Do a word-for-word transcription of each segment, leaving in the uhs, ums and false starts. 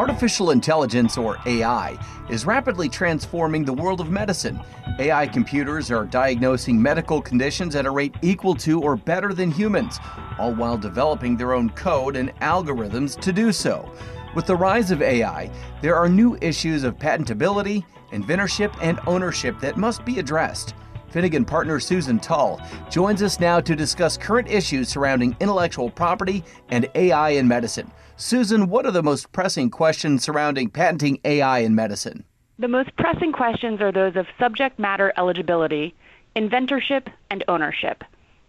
Artificial intelligence, or A I, is rapidly transforming the world of medicine. A I computers are diagnosing medical conditions at a rate equal to or better than humans, all while developing their own code and algorithms to do so. With the rise of A I, there are new issues of patentability, inventorship, and ownership that must be addressed. Finnegan partner Susan Tull joins us now to discuss current issues surrounding intellectual property and A I in medicine. Susan, what are the most pressing questions surrounding patenting A I in medicine? The most pressing questions are those of subject matter eligibility, inventorship, and ownership.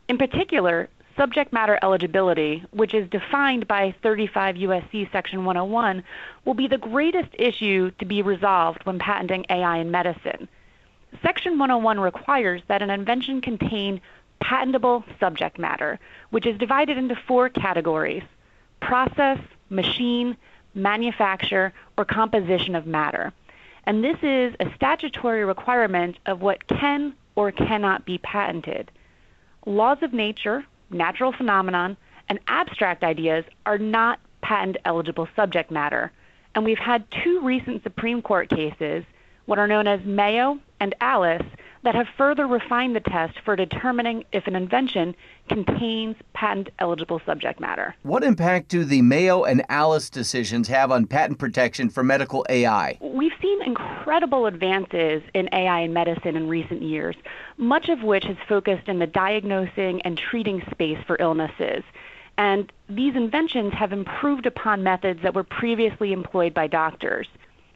In particular, subject matter eligibility, which is defined by thirty-five U S C Section one oh one, will be the greatest issue to be resolved when patenting A I in medicine. Section one oh one requires that an invention contain patentable subject matter, which is divided into four categories: process, machine, manufacture, or composition of matter. And this is a statutory requirement of what can or cannot be patented. Laws of nature, natural phenomenon, and abstract ideas are not patent-eligible subject matter. And we've had two recent Supreme Court cases, what are known as Mayo and Alice, that have further refined the test for determining if an invention contains patent-eligible subject matter. What impact do the Mayo and Alice decisions have on patent protection for medical A I? We've seen incredible advances in A I in medicine in recent years, much of which has focused in the diagnosing and treating space for illnesses. And these inventions have improved upon methods that were previously employed by doctors.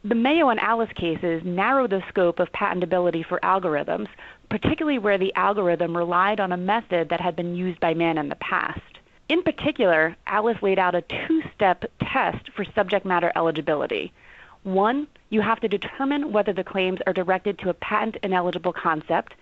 The Mayo and Alice cases narrow the scope of patentability for algorithms, particularly where the algorithm relied on a method that had been used by man in the past. In particular, Alice laid out a two-step test for subject matter eligibility. One, you have to determine whether the claims are directed to a patent-ineligible concept,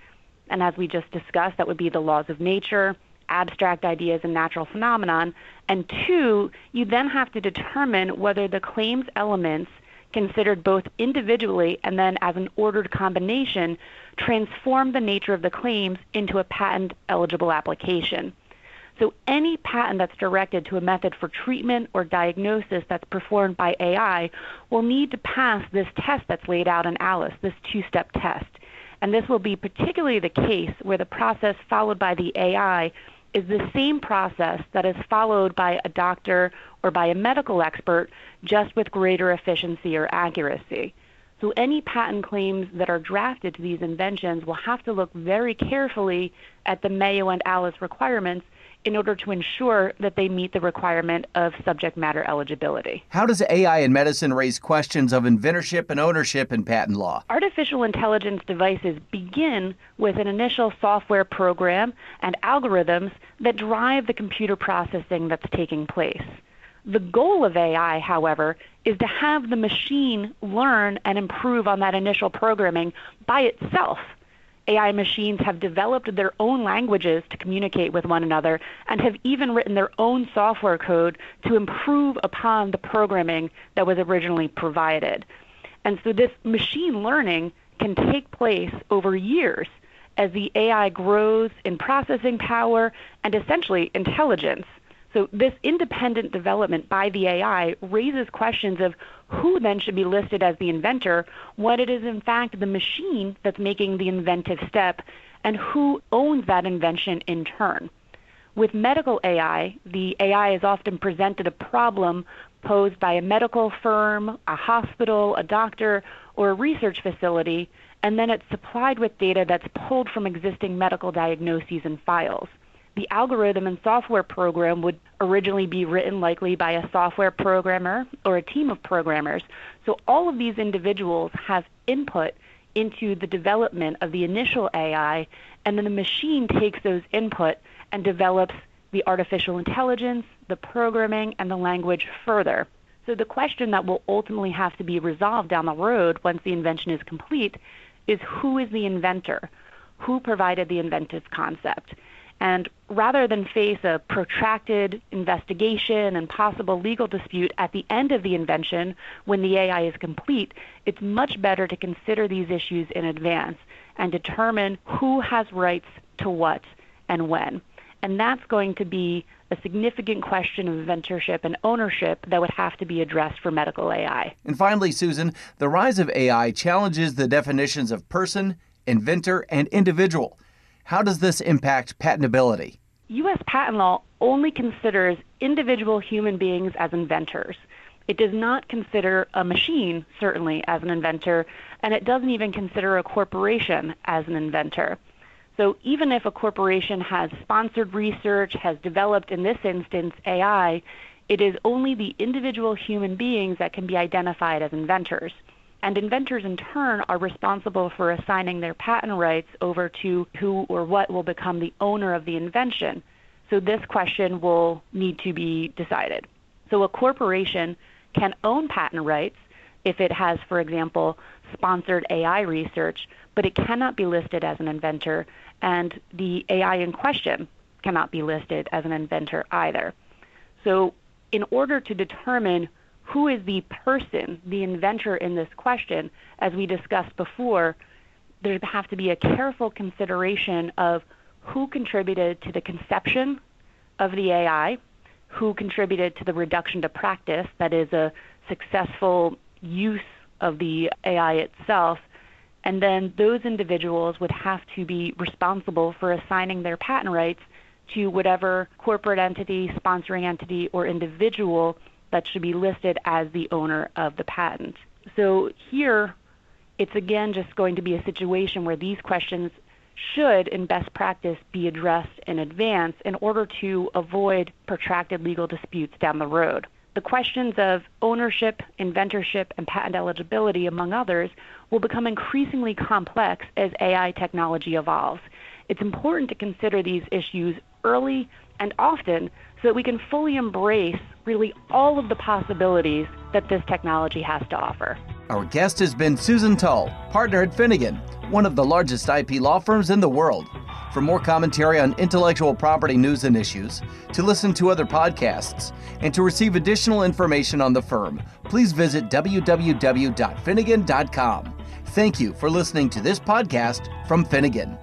and as we just discussed, that would be the laws of nature, abstract ideas, and natural phenomenon. And two, you then have to determine whether the claims elements considered both individually and then as an ordered combination, transform the nature of the claims into a patent-eligible application. So any patent that's directed to a method for treatment or diagnosis that's performed by A I will need to pass this test that's laid out in Alice, this two-step test. And this will be particularly the case where the process followed by the A I is the same process that is followed by a doctor or by a medical expert, just with greater efficiency or accuracy. So any patent claims that are drafted to these inventions will have to look very carefully at the Mayo and Alice requirements in order to ensure that they meet the requirement of subject matter eligibility. How does A I in medicine raise questions of inventorship and ownership in patent law? Artificial intelligence devices begin with an initial software program and algorithms that drive the computer processing that's taking place. The goal of A I, however, is to have the machine learn and improve on that initial programming by itself. A I machines have developed their own languages to communicate with one another and have even written their own software code to improve upon the programming that was originally provided. And so this machine learning can take place over years as the A I grows in processing power and essentially intelligence. So this independent development by the A I raises questions of who then should be listed as the inventor, when it is in fact the machine that's making the inventive step, and who owns that invention in turn. With medical A I, the A I is often presented a problem posed by a medical firm, a hospital, a doctor, or a research facility, and then it's supplied with data that's pulled from existing medical diagnoses and files. The algorithm and software program would originally be written likely by a software programmer or a team of programmers. So all of these individuals have input into the development of the initial A I, and then the machine takes those input and develops the artificial intelligence, the programming, and the language further. So the question that will ultimately have to be resolved down the road once the invention is complete is who is the inventor? Who provided the inventive concept? And rather than face a protracted investigation and possible legal dispute at the end of the invention when the A I is complete, it's much better to consider these issues in advance and determine who has rights to what and when. And that's going to be a significant question of inventorship and ownership that would have to be addressed for medical A I. And finally, Susan, the rise of A I challenges the definitions of person, inventor, and individual. How does this impact patentability? U S patent law only considers individual human beings as inventors. It does not consider a machine, certainly, as an inventor, and it doesn't even consider a corporation as an inventor. So even if a corporation has sponsored research, has developed, in this instance, A I, it is only the individual human beings that can be identified as inventors. And inventors, in turn, are responsible for assigning their patent rights over to who or what will become the owner of the invention. So this question will need to be decided. So a corporation can own patent rights if it has, for example, sponsored A I research, but it cannot be listed as an inventor, and the A I in question cannot be listed as an inventor either. So in order to determine who is the person, the inventor in this question, as we discussed before, there has to be a careful consideration of who contributed to the conception of the A I, who contributed to the reduction to practice, that is a successful use of the A I itself, and then those individuals would have to be responsible for assigning their patent rights to whatever corporate entity, sponsoring entity, or individual that should be listed as the owner of the patent. So here, it's again just going to be a situation where these questions should, in best practice, be addressed in advance in order to avoid protracted legal disputes down the road. The questions of ownership, inventorship, and patent eligibility, among others, will become increasingly complex as A I technology evolves. It's important to consider these issues early and often so that we can fully embrace really all of the possibilities that this technology has to offer. Our guest has been Susan Tull, partner at Finnegan, one of the largest I P law firms in the world. For more commentary on intellectual property news and issues, to listen to other podcasts, and to receive additional information on the firm, please visit w w w dot finnegan dot com. Thank you for listening to this podcast from Finnegan.